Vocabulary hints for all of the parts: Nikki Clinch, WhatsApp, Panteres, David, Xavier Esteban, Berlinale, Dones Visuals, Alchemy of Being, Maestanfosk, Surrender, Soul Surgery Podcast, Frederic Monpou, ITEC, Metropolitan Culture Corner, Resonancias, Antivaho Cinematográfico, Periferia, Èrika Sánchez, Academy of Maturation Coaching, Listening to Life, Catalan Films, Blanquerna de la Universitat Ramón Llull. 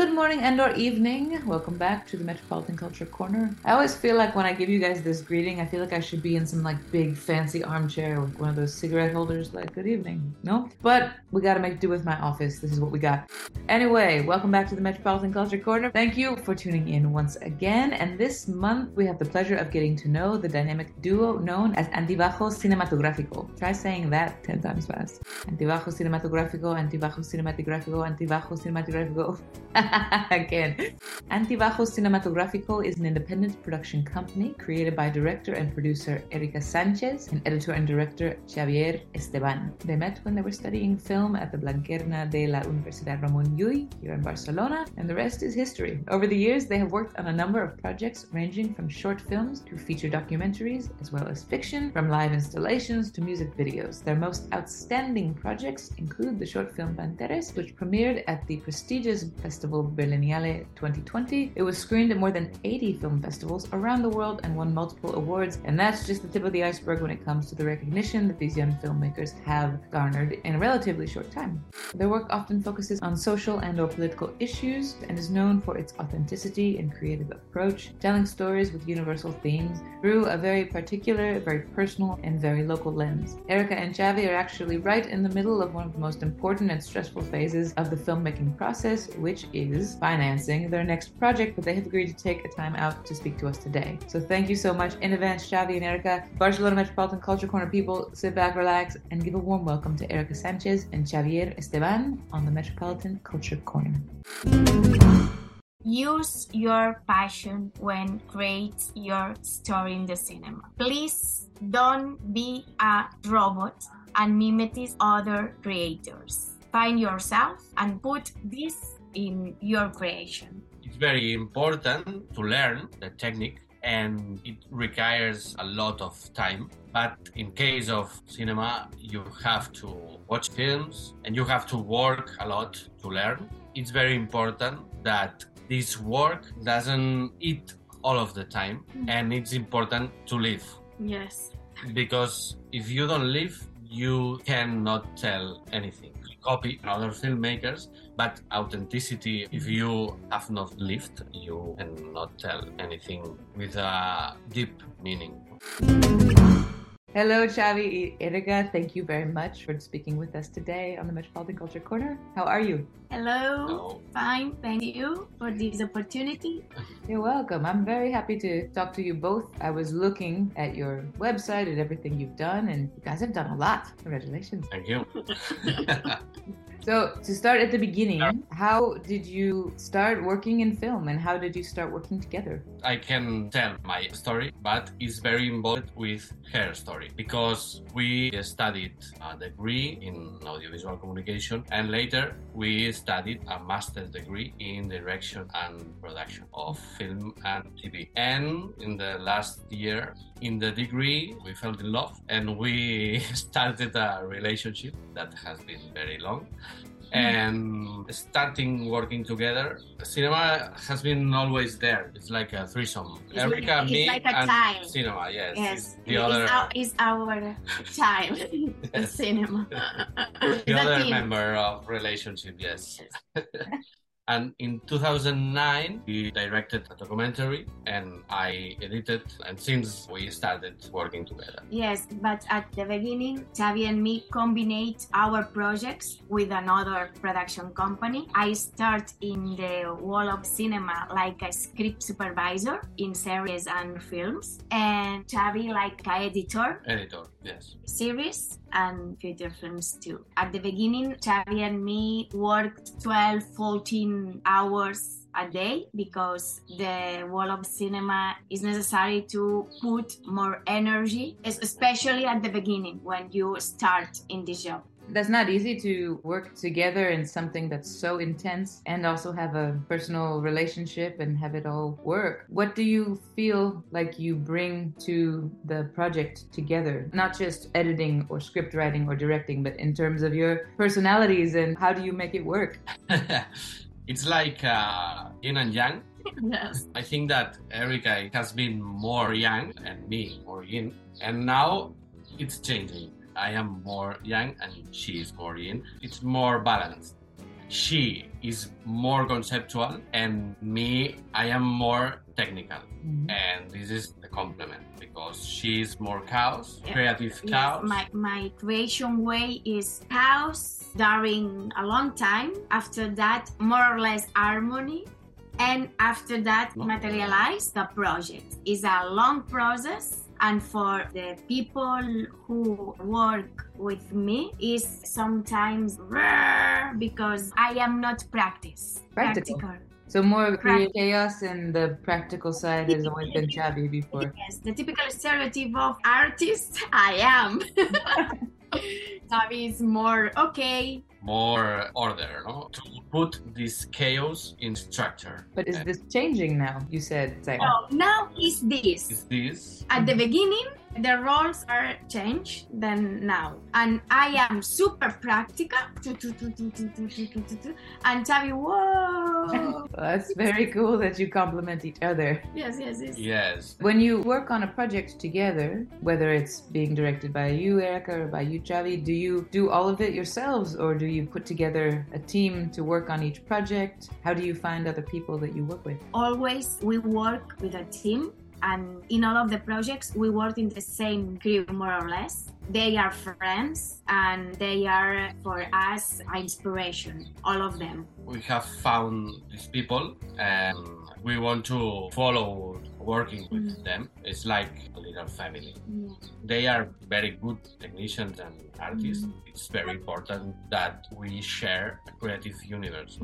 Good morning and or evening. Welcome back to the Metropolitan Culture Corner. I always feel like when I give you guys this greeting, I feel like I should be in some like big fancy armchair with one of those cigarette holders like, good evening, no? But we gotta make do with my office. This is what we got. Anyway, welcome back to the Metropolitan Culture Corner. Thank you for tuning in once again. And this month we have the pleasure of getting to know the dynamic duo known as Antivaho Cinematográfico. Try saying that 10 times fast. Antivaho Cinematográfico, Antivaho Cinematográfico, Antivaho Cinematográfico. Again. Antivaho Cinematográfico is an independent production company created by director and producer Èrika Sánchez and editor and director Xavier Esteban. They met when they were studying film at the Blanquerna de la Universitat Ramón Llull here in Barcelona, and the rest is history. Over the years, they have worked on a number of projects ranging from short films to feature documentaries, as well as fiction, from live installations to music videos. Their most outstanding projects include the short film Panteres, which premiered at the prestigious festival Berlinale 2020. It was screened at more than 80 film festivals around the world and won multiple awards, and that's just the tip of the iceberg when it comes to the recognition that these young filmmakers have garnered in a relatively short time. Their work often focuses on social and or political issues and is known for its authenticity and creative approach, telling stories with universal themes through a very particular, very personal, and very local lens. Èrika and Xavi are actually right in the middle of one of the most important and stressful phases of the filmmaking process, which is financing their next project, but they have agreed to take a time out to speak to us today. So thank you so much in advance, Xavi and Èrika. Barcelona Metropolitan Culture Corner people, sit back, relax, and give a warm welcome to Èrika Sánchez and Xavier Esteban on the Metropolitan Culture Corner. Use your passion when create your story in the cinema. Please don't be a robot and mimetize other creators. Find yourself and put this in your creation. It's very important to learn the technique, and it requires a lot of time. But in case of cinema, you have to watch films and you have to work a lot to learn. It's very important that this work doesn't eat all of the time, and it's important to live. Yes. Because if you don't live, you cannot tell anything. Copy other filmmakers, but authenticity, if you have not lived, you cannot tell anything with a deep meaning. Hello, Xavi, Èrika. Thank you very much for speaking with us today on the Metropolitan Culture Corner. How are you? Hello. Fine. Thank you for this opportunity. You're welcome. I'm very happy to talk to you both. I was looking at your website and everything you've done, and you guys have done a lot. Congratulations. Thank you. So, to start at the beginning, how did you start working in film and how did you start working together? I can tell my story, but it's very involved with her story because we studied a degree in audiovisual communication and later we studied a master's degree in direction and production of film and TV. And in the last year, in the degree, we fell in love and we started a relationship that has been very long. And starting working together, cinema has been always there. It's like a threesome. Èrika, me, like a and time. Cinema, yes. Yes. It's our time, the cinema. The other member of relationship, yes. And in 2009, we directed a documentary and I edited, and since we started working together. Yes, but at the beginning, Xavi and me combined our projects with another production company. I start in the world of cinema like a script supervisor in series and films, and Xavi like an editor. Editor, yes. Series and feature films too. At the beginning, Xavi and me worked 12-14 hours a day because the world of cinema is necessary to put more energy, especially at the beginning when you start in this job. That's not easy to work together in something that's so intense and also have a personal relationship and have it all work. What do you feel like you bring to the project together? Not just editing or script writing or directing, but in terms of your personalities and how do you make it work? It's like yin and yang. Yes. I think that Èrika has been more yang and me more yin. And now it's changing. I am more yang and she is more yin. It's more balanced. she is more conceptual and me, I am more technical. Mm-hmm. And this is the compliment because she's more chaos, creative chaos. Yes, my creation way is chaos during a long time. After that, more or less harmony. And after that, materialize the project. It's a long process. And for the people who work with me, is sometimes rare because I am not practical. So more chaos and the practical side has always been shabby before. Yes, the typical stereotype of artist I am. Xavi is more more order, no? To put this chaos in structure. But is this changing now? You said, Xavi. Oh, now is this. Is this? At the beginning, the roles are changed than now. And I am super practical. And Xavi, whoa! Well, that's very cool that you compliment each other. Yes. When you work on a project together, whether it's being directed by you, Èrika, or by you, Xavi, do you do all of it yourselves or do you put together a team to work on each project? How do you find other people that you work with? Always we work with a team, and in all of the projects we work in the same crew more or less. They are friends and they are for us inspiration, all of them. We have found these people and we want to follow working with them. It's like a little family. Yeah. They are very good technicians and artists. It's very important that we share a creative universe.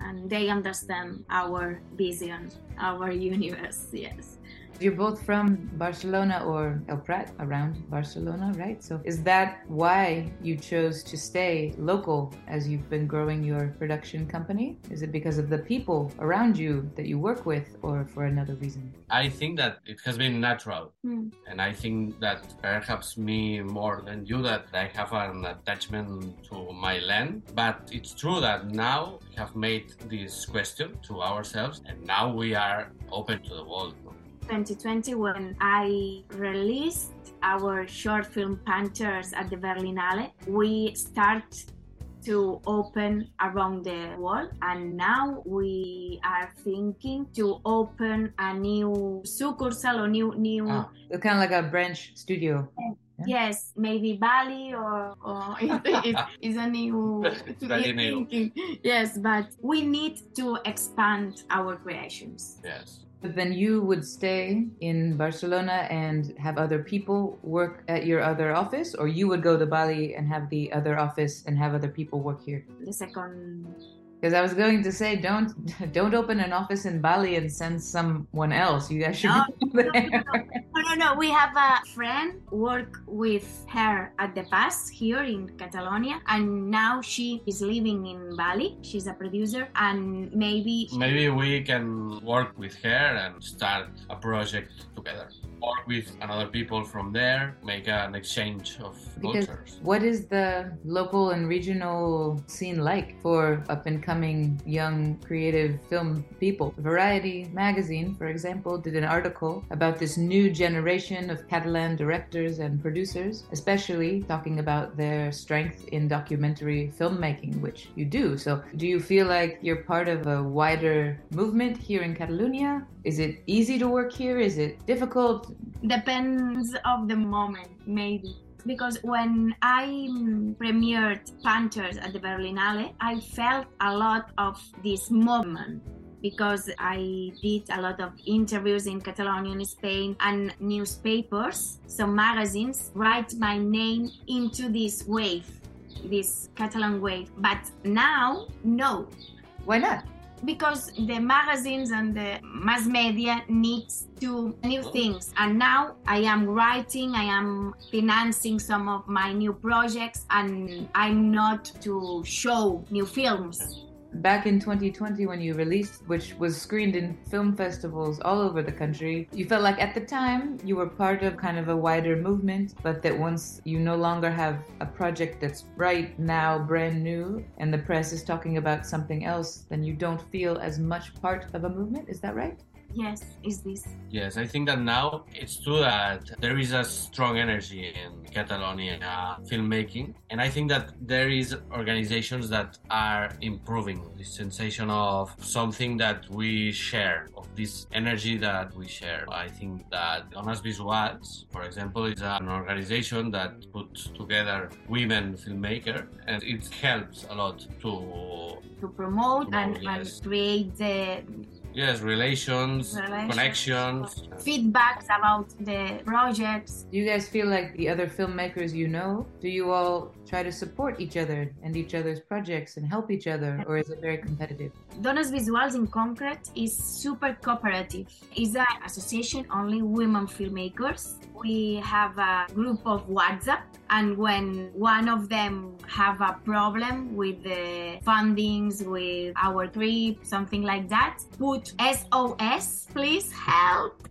And they understand our vision, our universe, yes. You're both from Barcelona or El Prat, around Barcelona, right? So is that why you chose to stay local as you've been growing your production company? Is it because of the people around you that you work with or for another reason? I think that it has been natural. And I think that perhaps me more than you, that I have an attachment to my land. But it's true that now we have made this question to ourselves and now we are open to the world. 2020, when I released our short film Panteres at the Berlinale, we start to open around the world, and now we are thinking to open a new succursal or new. Oh, so kind of like a branch studio. Yeah. Yes, maybe Bali or it's a new thinking. Yes, but we need to expand our creations. Yes. But then you would stay in Barcelona and have other people work at your other office, or you would go to Bali and have the other office and have other people work here? The second. Because I was going to say, don't open an office in Bali and send someone else. You guys should go there. No. We have a friend work with her at the past here in Catalonia, and now she is living in Bali. She's a producer, and maybe we can work with her and start a project together. Work with another people from there, make an exchange of cultures. What is the local and regional scene like for up-and-coming young creative film people? Variety magazine, for example, did an article about this new generation of Catalan directors and producers, especially talking about their strength in documentary filmmaking, which you do. So do you feel like you're part of a wider movement here in Catalonia? Is it easy to work here? Is it difficult? Depends of the moment, maybe. Because when I premiered Panteres at the Berlinale, I felt a lot of this movement. Because I did a lot of interviews in Catalonia and Spain, and newspapers, some magazines, write my name into this wave, this Catalan wave. But now, no. Why not? Because the magazines and the mass media needs to new things. And now I am writing, I am financing some of my new projects, and I'm not to show new films. Back in 2020 when you released, which was screened in film festivals all over the country, you felt like at the time you were part of kind of a wider movement, but that once you no longer have a project that's right now brand new and the press is talking about something else, then you don't feel as much part of a movement. Is that right? yes, is this. Yes, I think that now it's true that there is a strong energy in Catalonian filmmaking. And I think that there is organizations that are improving the sensation of something that we share, of this energy that we share. I think that Dones Visuals, for example, is an organization that puts together women filmmakers, and it helps a lot to promote and, yes, and create the... Yes, relations, connections. Feedbacks about the projects. Do you guys feel like the other filmmakers you know, do you all try to support each other and each other's projects and help each other, or is it very competitive? Dones Visuals in concrete is super cooperative. It's an association only women filmmakers. We have a group of WhatsApp, and when one of them have a problem with the fundings, with our trip, something like that, put SOS, please help.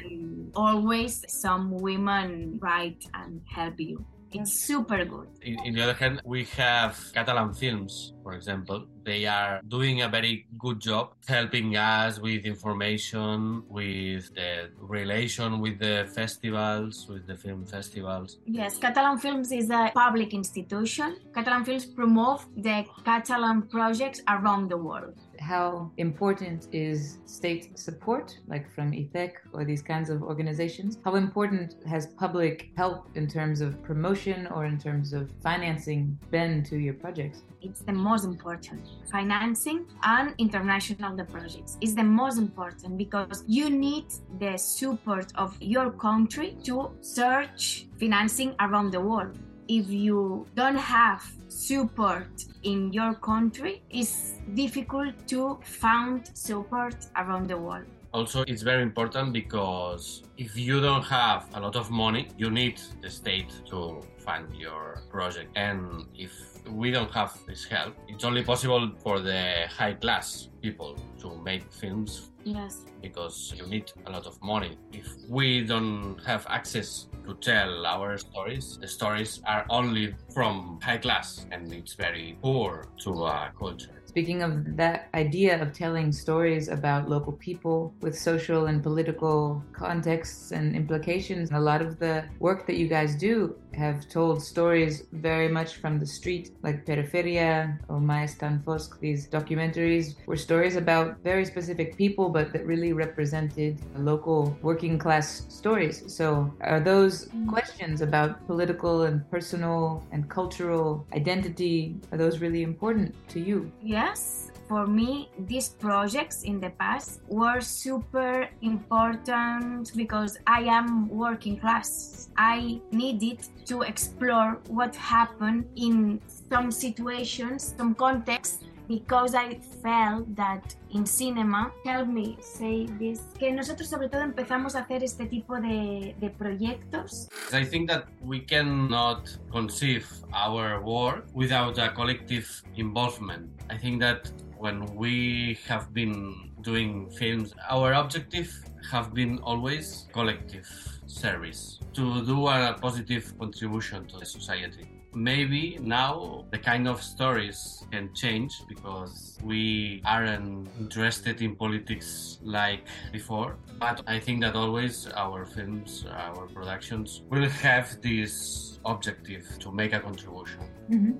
And always some women write and help you. It's super good. In the other hand, we have Catalan Films, for example. They are doing a very good job helping us with information, with the relation with the festivals, with the film festivals. Yes, Catalan Films is a public institution. Catalan Films promotes the Catalan projects around the world. How important is state support, like from ITEC or these kinds of organizations? How important has public help in terms of promotion or in terms of financing been to your projects? It's the most important. Financing and international the projects is the most important, because you need the support of your country to search financing around the world. If you don't have support in your country, it's difficult to find support around the world. Also, it's very important because if you don't have a lot of money, you need the state to fund your project. And if we don't have this help, it's only possible for the high class people to make films. Yes. Because you need a lot of money. If we don't have access to tell our stories, the stories are only from high class, and it's very poor to our culture. Speaking of that idea of telling stories about local people with social and political contexts and implications, a lot of the work that you guys do have told stories very much from the street, like Periferia or Maestanfosk, these documentaries were stories about very specific people, but that really represented local working class stories. So are those questions about political and personal and cultural identity, are those really important to you? Yes. For me, these projects in the past were super important because I am working class. I needed to explore what happened in some situations, some contexts, because I felt that in cinema, help me say this, que nosotros sobre todo empezamos a hacer este tipo de proyectos. I think that we cannot conceive our work without a collective involvement. I think that when we have been doing films, our objective have been always collective service, to do a positive contribution to the society. Maybe now the kind of stories can change because we aren't interested in politics like before. But I think that always our films, our productions will have this objective to make a contribution. Mm-hmm.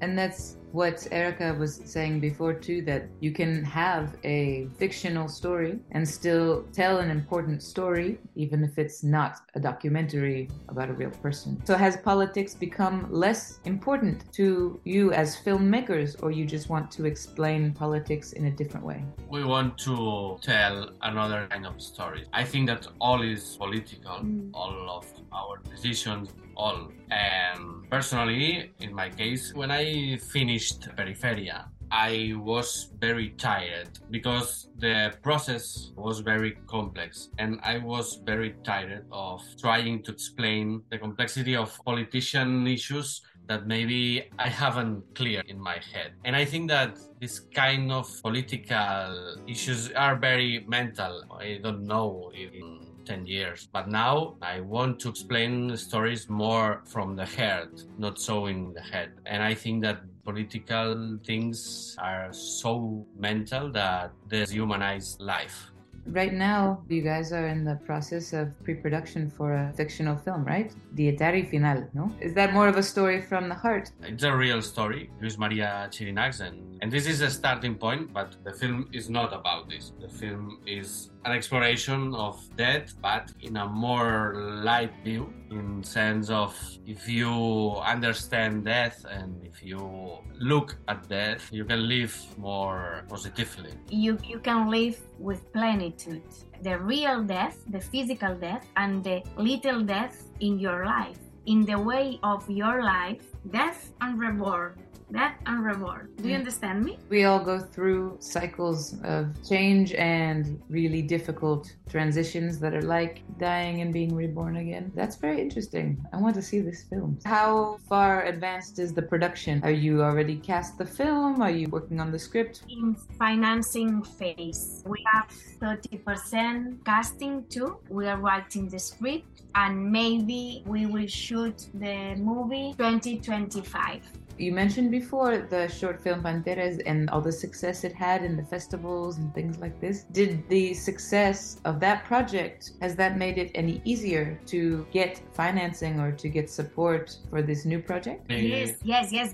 And that's what Èrika was saying before too, that you can have a fictional story and still tell an important story, even if it's not a documentary about a real person. So has politics become less important to you as filmmakers, or you just want to explain politics in a different way? We want to tell another kind of story. I think that all is political, all of our decisions, all. And personally, in my case, when I finished Periferia, I was very tired because the process was very complex, and I was very tired of trying to explain the complexity of politician issues that maybe I haven't clear in my head. And I think that this kind of political issues are very mental. I don't know if in 10 years. But now I want to explain stories more from the heart, not so in the head. And I think that political things are so mental that they humanize life. Right now, you guys are in the process of pre-production for a fictional film, right? Dietary Final, no? Is that more of a story from the heart? It's a real story, Luis Maria Chirinac's, and this is a starting point, but the film is not about this. The film is an exploration of death, but in a more light view, in sense of if you understand death and if you look at death, you can live more positively. You can live with plenitude. The real death, the physical death, and the little death in your life. In the way of your life, death and reborn. That and reward. Do you understand me? We all go through cycles of change and really difficult transitions that are like dying and being reborn again. That's very interesting. I want to see this film. How far advanced is the production? Are you already cast the film? Are you working on the script? In financing phase, we have 30% casting too. We are writing the script and maybe we will shoot the movie 2025. You mentioned before the short film Panteres and all the success it had in the festivals and things like this. Did the success of that project, has that made it any easier to get financing or to get support for this new project? Yes,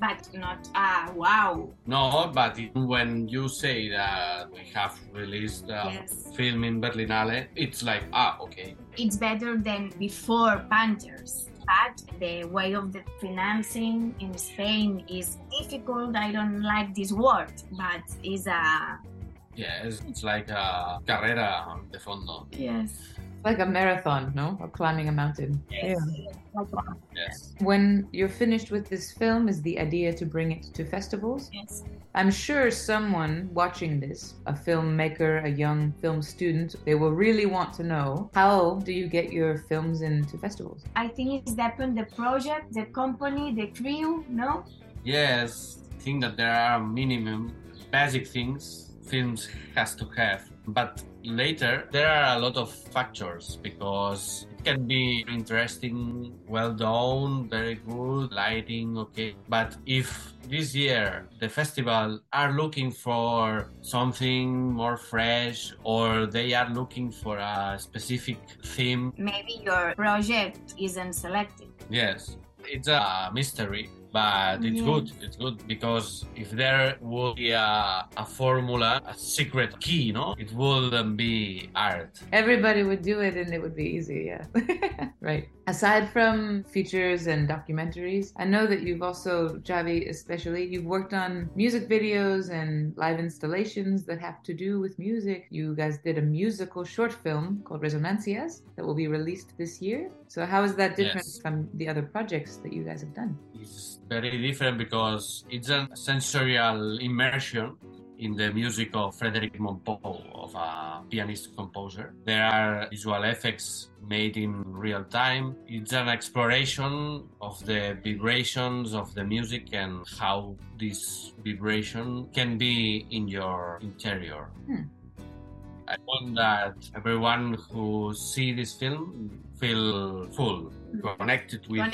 but not, wow. No, but when you say that we have released a film in Berlinale, it's like, okay. It's better than before Panteres. But the way of the financing in Spain is difficult. I don't like this word, but it's a... Yes, it's like a carrera de fondo. Yes. Like a marathon, no? Or climbing a mountain. Yes. Yeah. Yes. When you're finished with this film, is the idea to bring it to festivals? Yes. I'm sure someone watching this, a filmmaker, a young film student, they will really want to know, how do you get your films into festivals? I think it's depends the project, the company, the crew, no? Yes. I think that there are minimum basic things films has to have. But later, there are a lot of factors because it can be interesting, well done, very good, lighting, okay. But if this year the festival are looking for something more fresh or they are looking for a specific theme... Maybe your project isn't selected. Yes, it's a mystery. But it's good because if there would be a formula, a secret key, no? It wouldn't be art. Everybody would do it and it would be easy, yeah. Right. Aside from features and documentaries, I know that you've also, Xavi especially, you've worked on music videos and live installations that have to do with music. You guys did a musical short film called Resonancias that will be released this year. So how is that different from the other projects that you guys have done? It's very different because it's a sensorial immersion in the music of Frederic Monpou, of a pianist-composer. There are visual effects made in real time. It's an exploration of the vibrations of the music and how this vibration can be in your interior. I want that everyone who sees this film feel full, connected with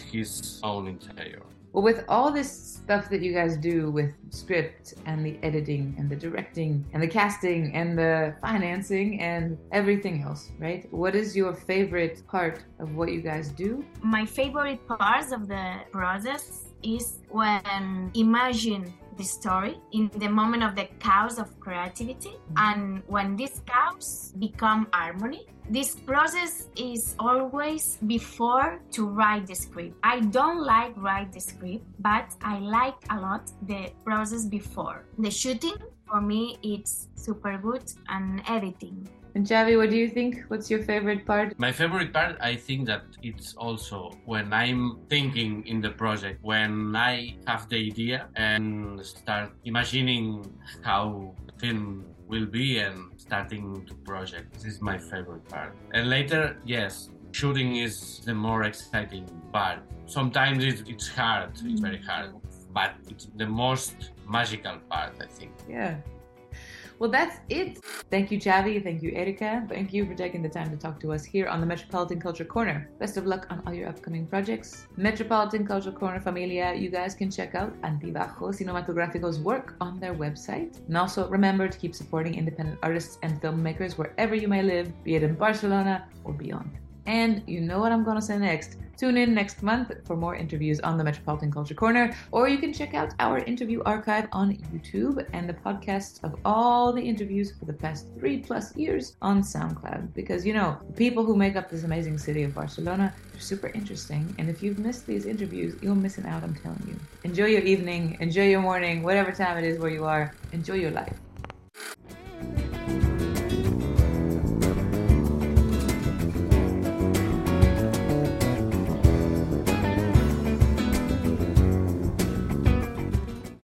his own interior. Well, with all this stuff that you guys do with script and the editing and the directing and the casting and the financing and everything else, right? What is your favorite part of what you guys do? My favorite parts of the process is when imagine the story in the moment of the chaos of creativity, and when this chaos become harmony. This process is always before to write the script. I don't like write the script, but I like a lot the process before. The shooting, for me, it's super good, and editing. And Xavi, what do you think? What's your favorite part? My favorite part, I think that it's also when I'm thinking in the project, when I have the idea and start imagining how the film will be and starting the project. This is my favorite part. And later, yes, shooting is the more exciting part. Sometimes it's hard, it's very hard, but it's the most magical part, I think. Yeah. Well, that's it. Thank you, Xavi. Thank you, Èrika. Thank you for taking the time to talk to us here on the Metropolitan Culture Corner. Best of luck on all your upcoming projects. Metropolitan Culture Corner Familia, you guys can check out Antivaho Cinematográfico's work on their website. And also remember to keep supporting independent artists and filmmakers wherever you may live, be it in Barcelona or beyond. And you know what I'm going to say next. Tune in next month for more interviews on the Metropolitan Culture Corner, or you can check out our interview archive on YouTube and the podcasts of all the interviews for the past 3+ years on SoundCloud. Because, you know, the people who make up this amazing city of Barcelona are super interesting. And if you've missed these interviews, you're missing out, I'm telling you. Enjoy your evening, enjoy your morning, whatever time it is where you are, enjoy your life.